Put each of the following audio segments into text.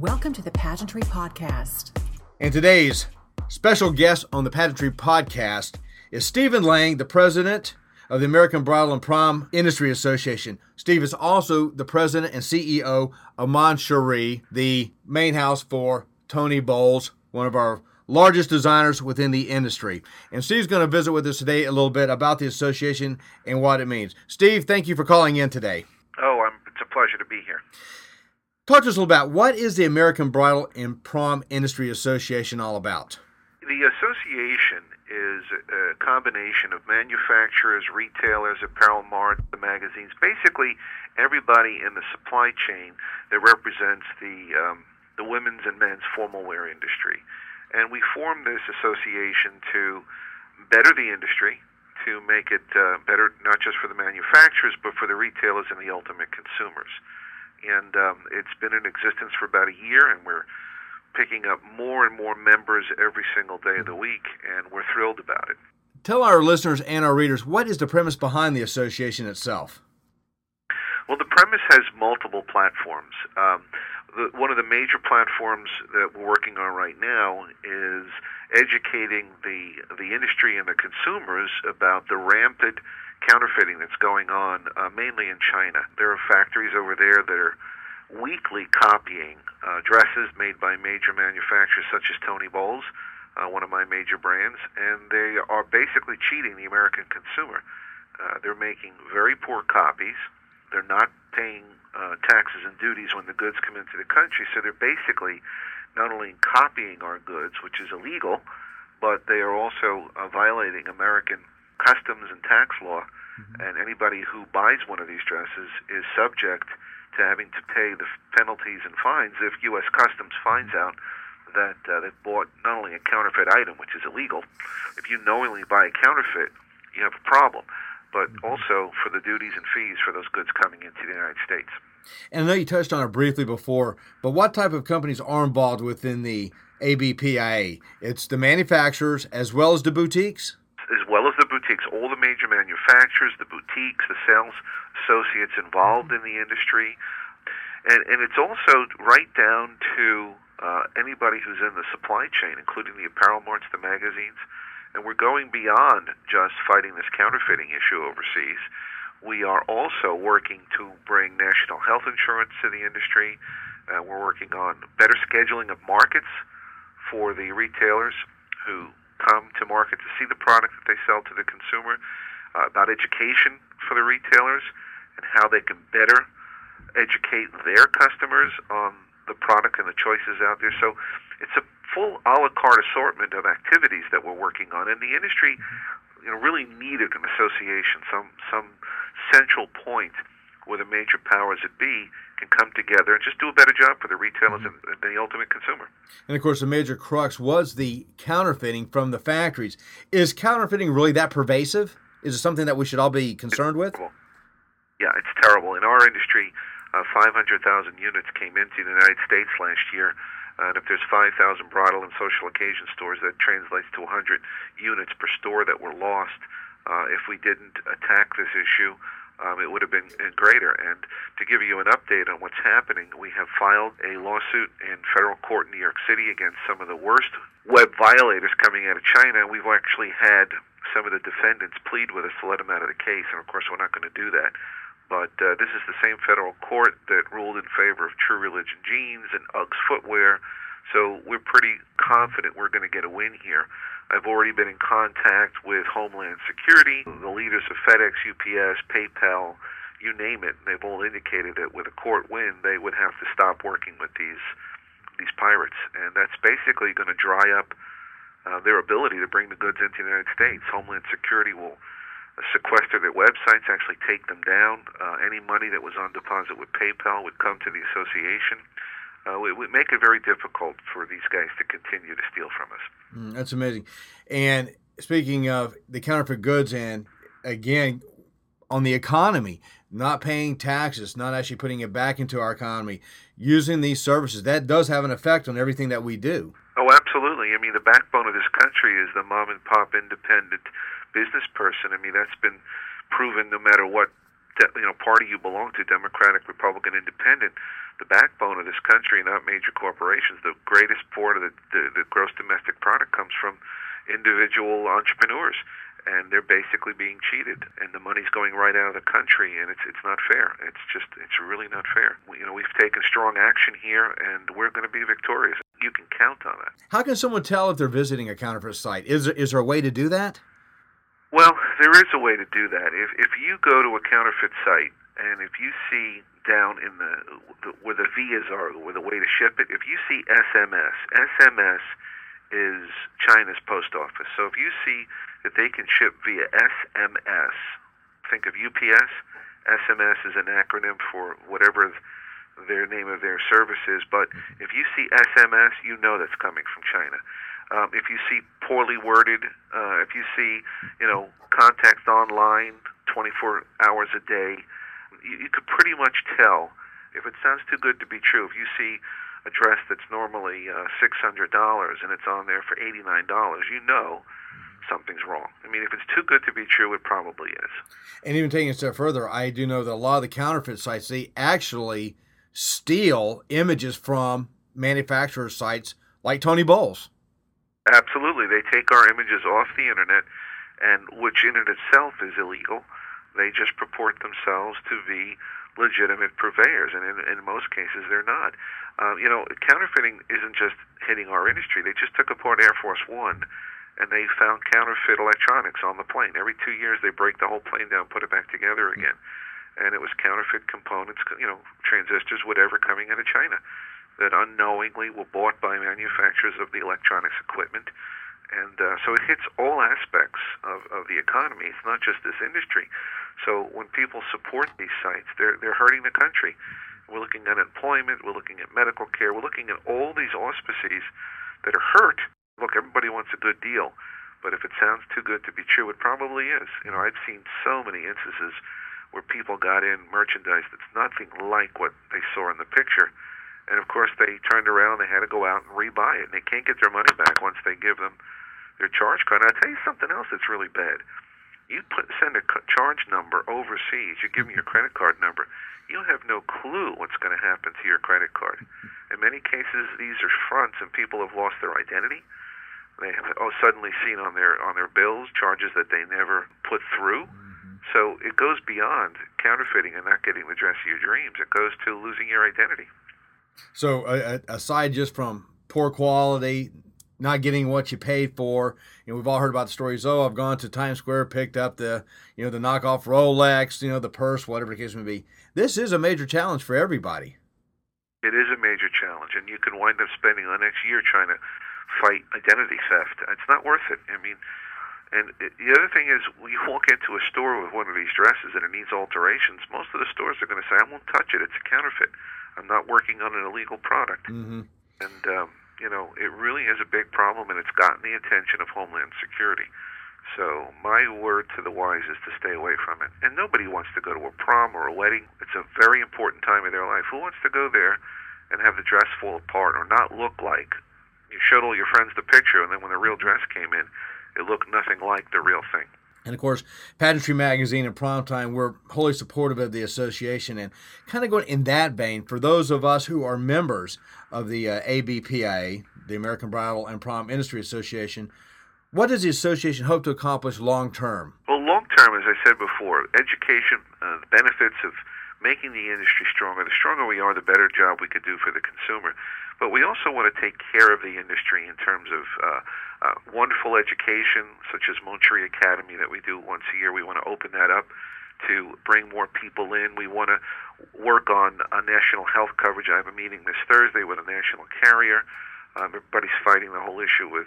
Welcome to the Pageantry Podcast. And today's special guest on the Pageantry Podcast is Stephen Lang, the president of the American Bridal and Prom Industry Association. Steve is also the president and CEO of Mon Cherie, the main house for Tony Bowls, one of our largest designers within the industry. And Steve's going to visit with us today a little bit about the association and what it means. Steve, thank you for calling in today. Oh, it's a pleasure to be here. Talk to us a little about what is the American Bridal and Prom Industry Association all about? The association is a combination of manufacturers, retailers, apparel marts, the magazines, basically everybody in the supply chain that represents the women's and men's formal wear industry. And we formed this association to better the industry, to make it better not just for the manufacturers but for the retailers and the ultimate consumers. And it's been in existence for about a year, and we're picking up more and more members every single day of the week, and we're thrilled about it. Tell our listeners and our readers, what is the premise behind the association itself? Well, the premise has multiple platforms. One of the major platforms that we're working on right now is educating the industry and the consumers about the rampant counterfeiting that's going on, mainly in China. There are factories over there that are weekly copying dresses made by major manufacturers such as Tony Bowls, one of my major brands, and they are basically cheating the American consumer. They're making very poor copies. They're not paying taxes and duties when the goods come into the country, so they're basically not only copying our goods, which is illegal, but they are also violating American customs and tax law, and anybody who buys one of these dresses is subject to having to pay the penalties and fines if U.S. Customs finds out that they've bought not only a counterfeit item, which is illegal. If you knowingly buy a counterfeit, you have a problem, but also for the duties and fees for those goods coming into the United States. And I know you touched on it briefly before, but what type of companies are involved within the ABPIA? It's the manufacturers as well as the boutiques? As well as the boutiques, all the major manufacturers, the boutiques, the sales associates involved in the industry. And it's also right down to anybody who's in the supply chain, including the apparel marts, the magazines. And we're going beyond just fighting this counterfeiting issue overseas. We are also working to bring national health insurance to the industry. We're working on better scheduling of markets for the retailers who come to market to see the product that they sell to the consumer, about education for the retailers and how they can better educate their customers on the product and the choices out there. So it's a full a la carte assortment of activities that we're working on. And the industry, you know, really needed an association, some central point where the major powers that be can come together and just do a better job for the retailers and the ultimate consumer. And, of course, the major crux was the counterfeiting from the factories. Is counterfeiting really that pervasive? Is it something that we should all be concerned with? Yeah, it's terrible. In our industry, 500,000 units came into the United States last year. And if there's 5,000 bridal and social occasion stores, that translates to 100 units per store that were lost. If we didn't attack this issue, it would have been greater. And to give you an update on what's happening, we have filed a lawsuit in federal court in New York City against some of the worst web violators coming out of China. We've actually had some of the defendants plead with us to let them out of the case, and of course we're not going to do that. But this is the same federal court that ruled in favor of True Religion jeans and Uggs footwear, so we're pretty confident we're going to get a win here. I've already been in contact with Homeland Security, the leaders of FedEx, UPS, PayPal, you name it. They've all indicated that with a court win, they would have to stop working with these pirates. And that's basically going to dry up their ability to bring the goods into the United States. Homeland Security will sequester their websites, actually take them down. Any money that was on deposit with PayPal would come to the association. It would make it very difficult for these guys to continue to steal from us. That's amazing. And speaking of the counterfeit goods and, again, on the economy, not paying taxes, not actually putting it back into our economy, using these services, that does have an effect on everything that we do. Oh, absolutely. I mean, the backbone of this country is the mom-and-pop independent business person. I mean, that's been proven no matter what party you belong to, Democratic, Republican, Independent, the backbone of this country, not major corporations. The greatest part of the gross domestic product comes from individual entrepreneurs, and they're basically being cheated, and the money's going right out of the country, and it's not fair. It's really not fair. We've taken strong action here, and we're going to be victorious. You can count on it. How can someone tell if they're visiting a counterfeit site? Is there a way to do that? Well, there is a way to do that. If you go to a counterfeit site, and if you see down in the where the V's are, where the way to ship it, if you see SMS is China's post office. So if you see that they can ship via SMS, think of UPS. SMS is an acronym for whatever their name of their service is. But if you see SMS, you know that's coming from China. If you see poorly worded, if you see, contact online 24 hours a day, you could pretty much tell. If it sounds too good to be true, if you see a dress that's normally $600 and it's on there for $89, you know something's wrong. I mean, if it's too good to be true, it probably is. And even taking it a step further, I do know that a lot of the counterfeit sites, they actually steal images from manufacturer sites like Tony Bowls. Absolutely. They take our images off the internet, and which in and itself is illegal. They just purport themselves to be legitimate purveyors, and in most cases they're not. Counterfeiting isn't just hitting our industry. They just took apart Air Force One, and they found counterfeit electronics on the plane. Every 2 years they break the whole plane down, put it back together again. And it was counterfeit components, transistors, whatever, coming out of China that unknowingly were bought by manufacturers of the electronics equipment. And so it hits all aspects of the economy. It's not just this industry. So when people support these sites, they're hurting the country. We're looking at employment. We're looking at medical care. We're looking at all these auspices that are hurt. Look, everybody wants a good deal, but if it sounds too good to be true, it probably is. I've seen so many instances where people got in merchandise that's nothing like what they saw in the picture. And, of course, they turned around and they had to go out and rebuy it. And they can't get their money back once they give them their charge card. And I'll tell you something else that's really bad. You send a charge number overseas. You give them your credit card number. You have no clue what's going to happen to your credit card. In many cases, these are fronts, and people have lost their identity. They have suddenly seen on their bills charges that they never put through. So it goes beyond counterfeiting and not getting the dress of your dreams. It goes to losing your identity. So aside just from poor quality, not getting what you paid for, we've all heard about the stories. Oh, I've gone to Times Square, picked up the knockoff Rolex, the purse, whatever the case may be. This is a major challenge for everybody. It is a major challenge, and you can wind up spending the next year trying to fight identity theft. It's not worth it. And the other thing is, when you walk into a store with one of these dresses and it needs alterations, most of the stores are going to say, I won't touch it. It's a counterfeit. I'm not working on an illegal product. Mm-hmm. And, it really is a big problem, and it's gotten the attention of Homeland Security. So my word to the wise is to stay away from it. And nobody wants to go to a prom or a wedding. It's a very important time in their life. Who wants to go there and have the dress fall apart or not look like? You showed all your friends the picture, and then when the real dress came in, it looked nothing like the real thing. And, of course, Pageantry Magazine and Prom Time, we're wholly supportive of the association. And kind of going in that vein, for those of us who are members of the ABPIA, the American Bridal and Prom Industry Association, what does the association hope to accomplish long-term? Well, long-term, as I said before, education, the benefits of making the industry stronger. The stronger we are, the better job we could do for the consumer. But we also want to take care of the industry in terms of wonderful education, such as Monterey Academy that we do once a year. We want to open that up to bring more people in. We want to work on national health coverage. I have a meeting this Thursday with a national carrier. Everybody's fighting the whole issue with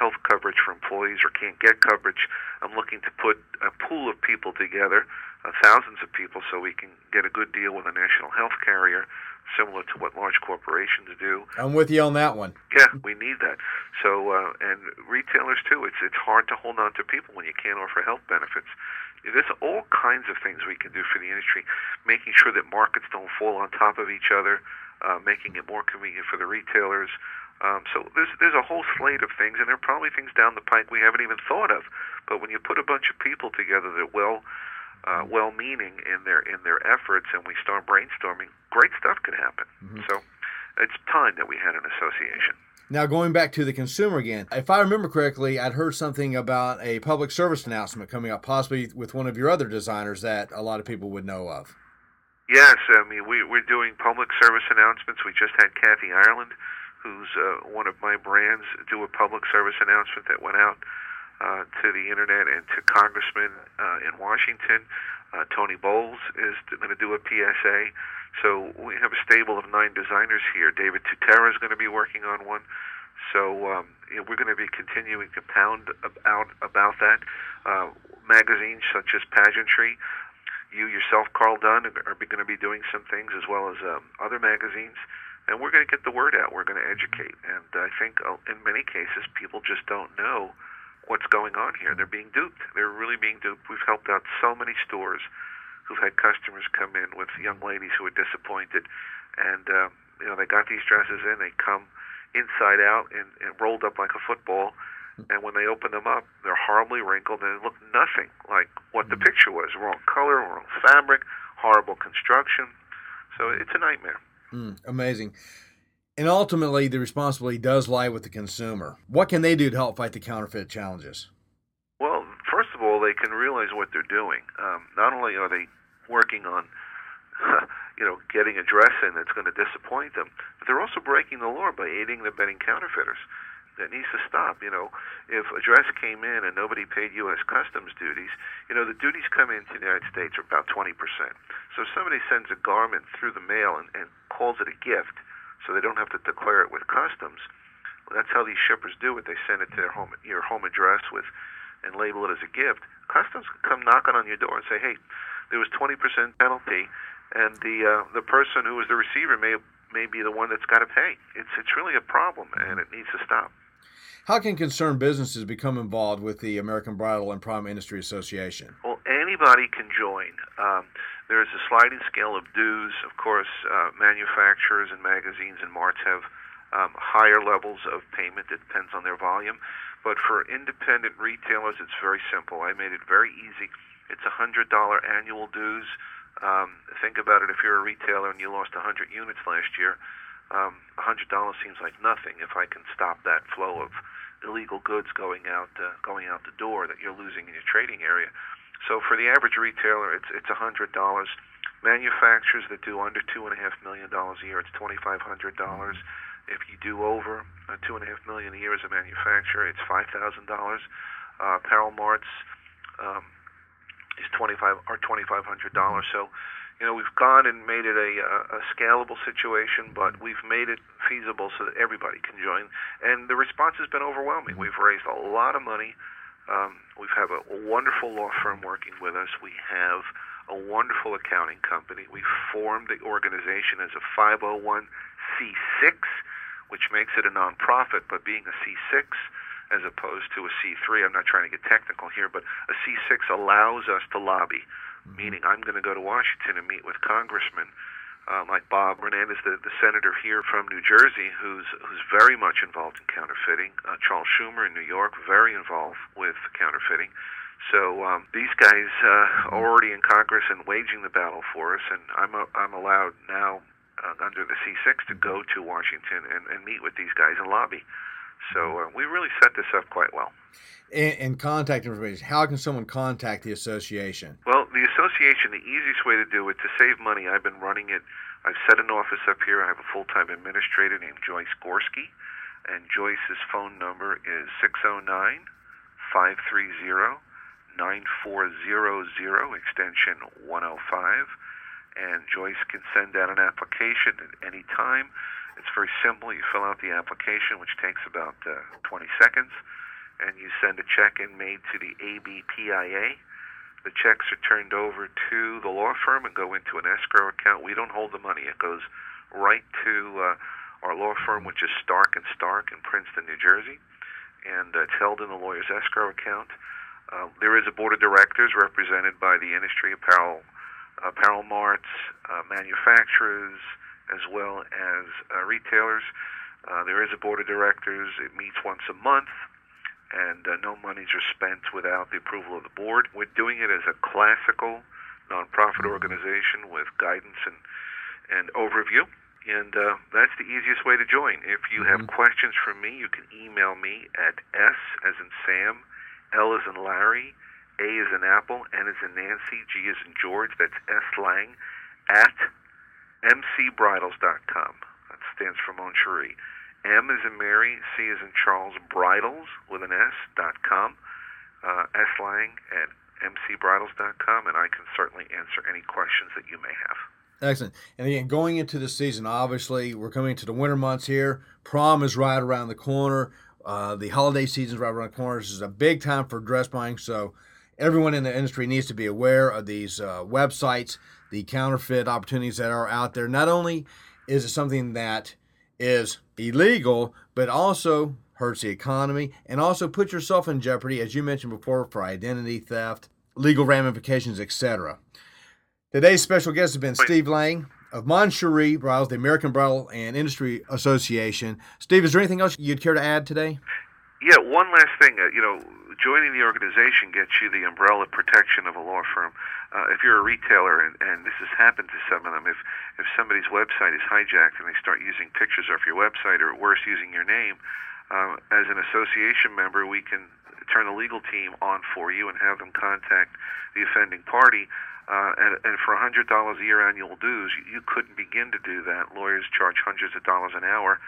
health coverage for employees or can't get coverage. I'm looking to put a pool of people together, thousands of people, so we can get a good deal with a national health carrier, similar to what large corporations do. I'm with you on that one. Yeah, we need that. So, and retailers too. It's hard to hold on to people when you can't offer health benefits. There's all kinds of things we can do for the industry, making sure that markets don't fall on top of each other, making it more convenient for the retailers. So there's a whole slate of things, and there are probably things down the pike we haven't even thought of. But when you put a bunch of people together that are well well-meaning in their efforts, and we start brainstorming, great stuff could happen. Mm-hmm. So it's time that we had an association. Now, going back to the consumer again, if I remember correctly, I'd heard something about a public service announcement coming up, possibly with one of your other designers that a lot of people would know of. Yes, I mean, we're doing public service announcements. We just had Kathy Ireland, who's one of my brands, do a public service announcement that went out to the internet and to congressmen in Washington. Tony Bowls is going to do a PSA. So we have a stable of 9 designers here. David Tutera is going to be working on one. So we're going to be continuing to pound about that. Magazines such as Pageantry, you yourself, Carl Dunn, are going to be doing some things, as well as other magazines. And we're going to get the word out. We're going to educate. And I think in many cases people just don't know what's going on here. They're being duped. They're really being duped. We've helped out so many stores who've had customers come in with young ladies who are disappointed, and they got these dresses in, they come inside out and rolled up like a football, and when they open them up, they're horribly wrinkled and they look nothing like what the picture was. Wrong color, wrong fabric, horrible construction. So it's a nightmare. Amazing. And ultimately, the responsibility does lie with the consumer. What can they do to help fight the counterfeit challenges? Well, first of all, they can realize what they're doing. Not only are they working on, getting a dress in that's going to disappoint them, but they're also breaking the law by aiding and abetting counterfeiters. That needs to stop. If a dress came in and nobody paid U.S. customs duties, the duties coming into the United States are about 20%. So if somebody sends a garment through the mail and calls it a gift, so they don't have to declare it with customs, that's how these shippers do it. They send it to their home, your home address, and label it as a gift. Customs can come knocking on your door and say, hey, there was 20% penalty, and the person who was the receiver may be the one that's got to pay. It's really a problem, and it needs to stop. How can concerned businesses become involved with the American Bridal and Prom Industry Association? Well, anybody can join. There is a sliding scale of dues. Of course, manufacturers and magazines and marts have higher levels of payment. It depends on their volume. But for independent retailers, it's very simple. I made it very easy. It's $100 annual dues. Think about it. If you're a retailer and you lost 100 units last year, $100 seems like nothing. If I can stop that flow of illegal goods going out the door that you're losing in your trading area. So for the average retailer, it's $100. Manufacturers that do under $2.5 million a year, it's $2,500. If you do over $2.5 million a year as a manufacturer, it's $5,000. Apparel marts. Is $2,500. So, we've gone and made it a scalable situation, but we've made it feasible so that everybody can join. And the response has been overwhelming. We've raised a lot of money. We have a wonderful law firm working with us. We have a wonderful accounting company. We formed the organization as a 501c6, which makes it a nonprofit, but being a C6. As opposed to a C3, I'm not trying to get technical here, but a C6 allows us to lobby, meaning I'm going to go to Washington and meet with congressmen like Bob Hernandez, the senator here from New Jersey, who's very much involved in counterfeiting. Charles Schumer in New York, very involved with counterfeiting. So these guys are already in Congress and waging the battle for us, and I'm allowed now under the C6 to go to Washington and meet with these guys and lobby. So we really set this up quite well. And contact information. How can someone contact the association? Well, the association, the easiest way to do it, to save money, I've been running it. I've set an office up here. I have a full-time administrator named Joyce Gorski, and Joyce's phone number is 609-530-9400, extension 105. And Joyce can send out an application at any time. It's very simple. You fill out the application, which takes about 20 seconds, and you send a check in made to the ABPIA. The checks are turned over to the law firm and go into an escrow account. We don't hold the money. It goes right to our law firm, which is Stark and Stark in Princeton, New Jersey, and it's held in the lawyer's escrow account. There is a board of directors represented by the industry, apparel marts, manufacturers, as well as retailers. There is a board of directors. It meets once a month, and no monies are spent without the approval of the board. We're doing it as a classical nonprofit organization with guidance and overview, and that's the easiest way to join. If you have questions for me, you can email me at S as in Sam, L as in Larry, A as in Apple, N as in Nancy, G as in George, that's slang, at mcbridals.com. That stands for Mon Cherie. M is in Mary, C is in Charles, Bridals with an S.com, slang at mcbridals.com, and I can certainly answer any questions that you may have. Excellent. And again, going into the season, obviously, we're coming into the winter months here. Prom is right around the corner. The holiday season is right around the corner. This is a big time for dress buying, so everyone in the industry needs to be aware of these websites, the counterfeit opportunities that are out there. Not only is it something that is illegal, but also hurts the economy and also puts yourself in jeopardy, as you mentioned before, for identity theft, legal ramifications, etc. Today's special guest has been Steve Lang of Mon Cherie Bridals, the American Bridal and Industry Association. Steve, is there anything else you'd care to add today? Yeah, one last thing. Joining the organization gets you the umbrella protection of a law firm. If you're a retailer, and this has happened to some of them, if somebody's website is hijacked and they start using pictures off your website, or worse, using your name, as an association member, we can turn a legal team on for you and have them contact the offending party. And for $100 a year annual dues, you couldn't begin to do that. Lawyers charge hundreds of dollars an hour.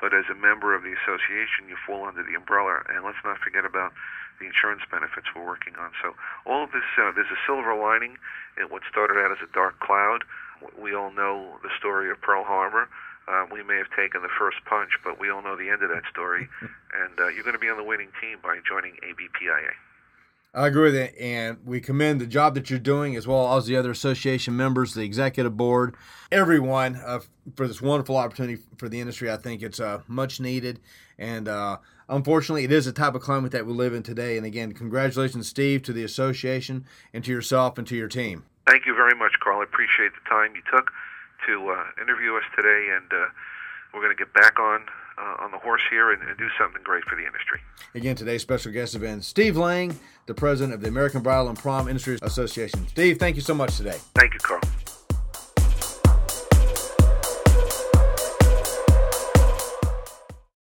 But as a member of the association, you fall under the umbrella. And let's not forget about the insurance benefits we're working on. So all of this, there's a silver lining in what started out as a dark cloud. We all know the story of Pearl Harbor. We may have taken the first punch, but we all know the end of that story. And you're going to be on the winning team by joining ABPIA. I agree with that, and we commend the job that you're doing, as well as the other association members, the executive board, everyone for this wonderful opportunity for the industry. I think it's much needed, and unfortunately, it is the type of climate that we live in today. And again, congratulations, Steve, to the association and to yourself and to your team. Thank you very much, Carl. I appreciate the time you took to interview us today, and we're going to get back on the horse here and do something great for the industry. Again, today's special guest has been Steve Lang, the president of the American Bridal and Prom Industry Association. Steve, thank you so much today. Thank you, Carl.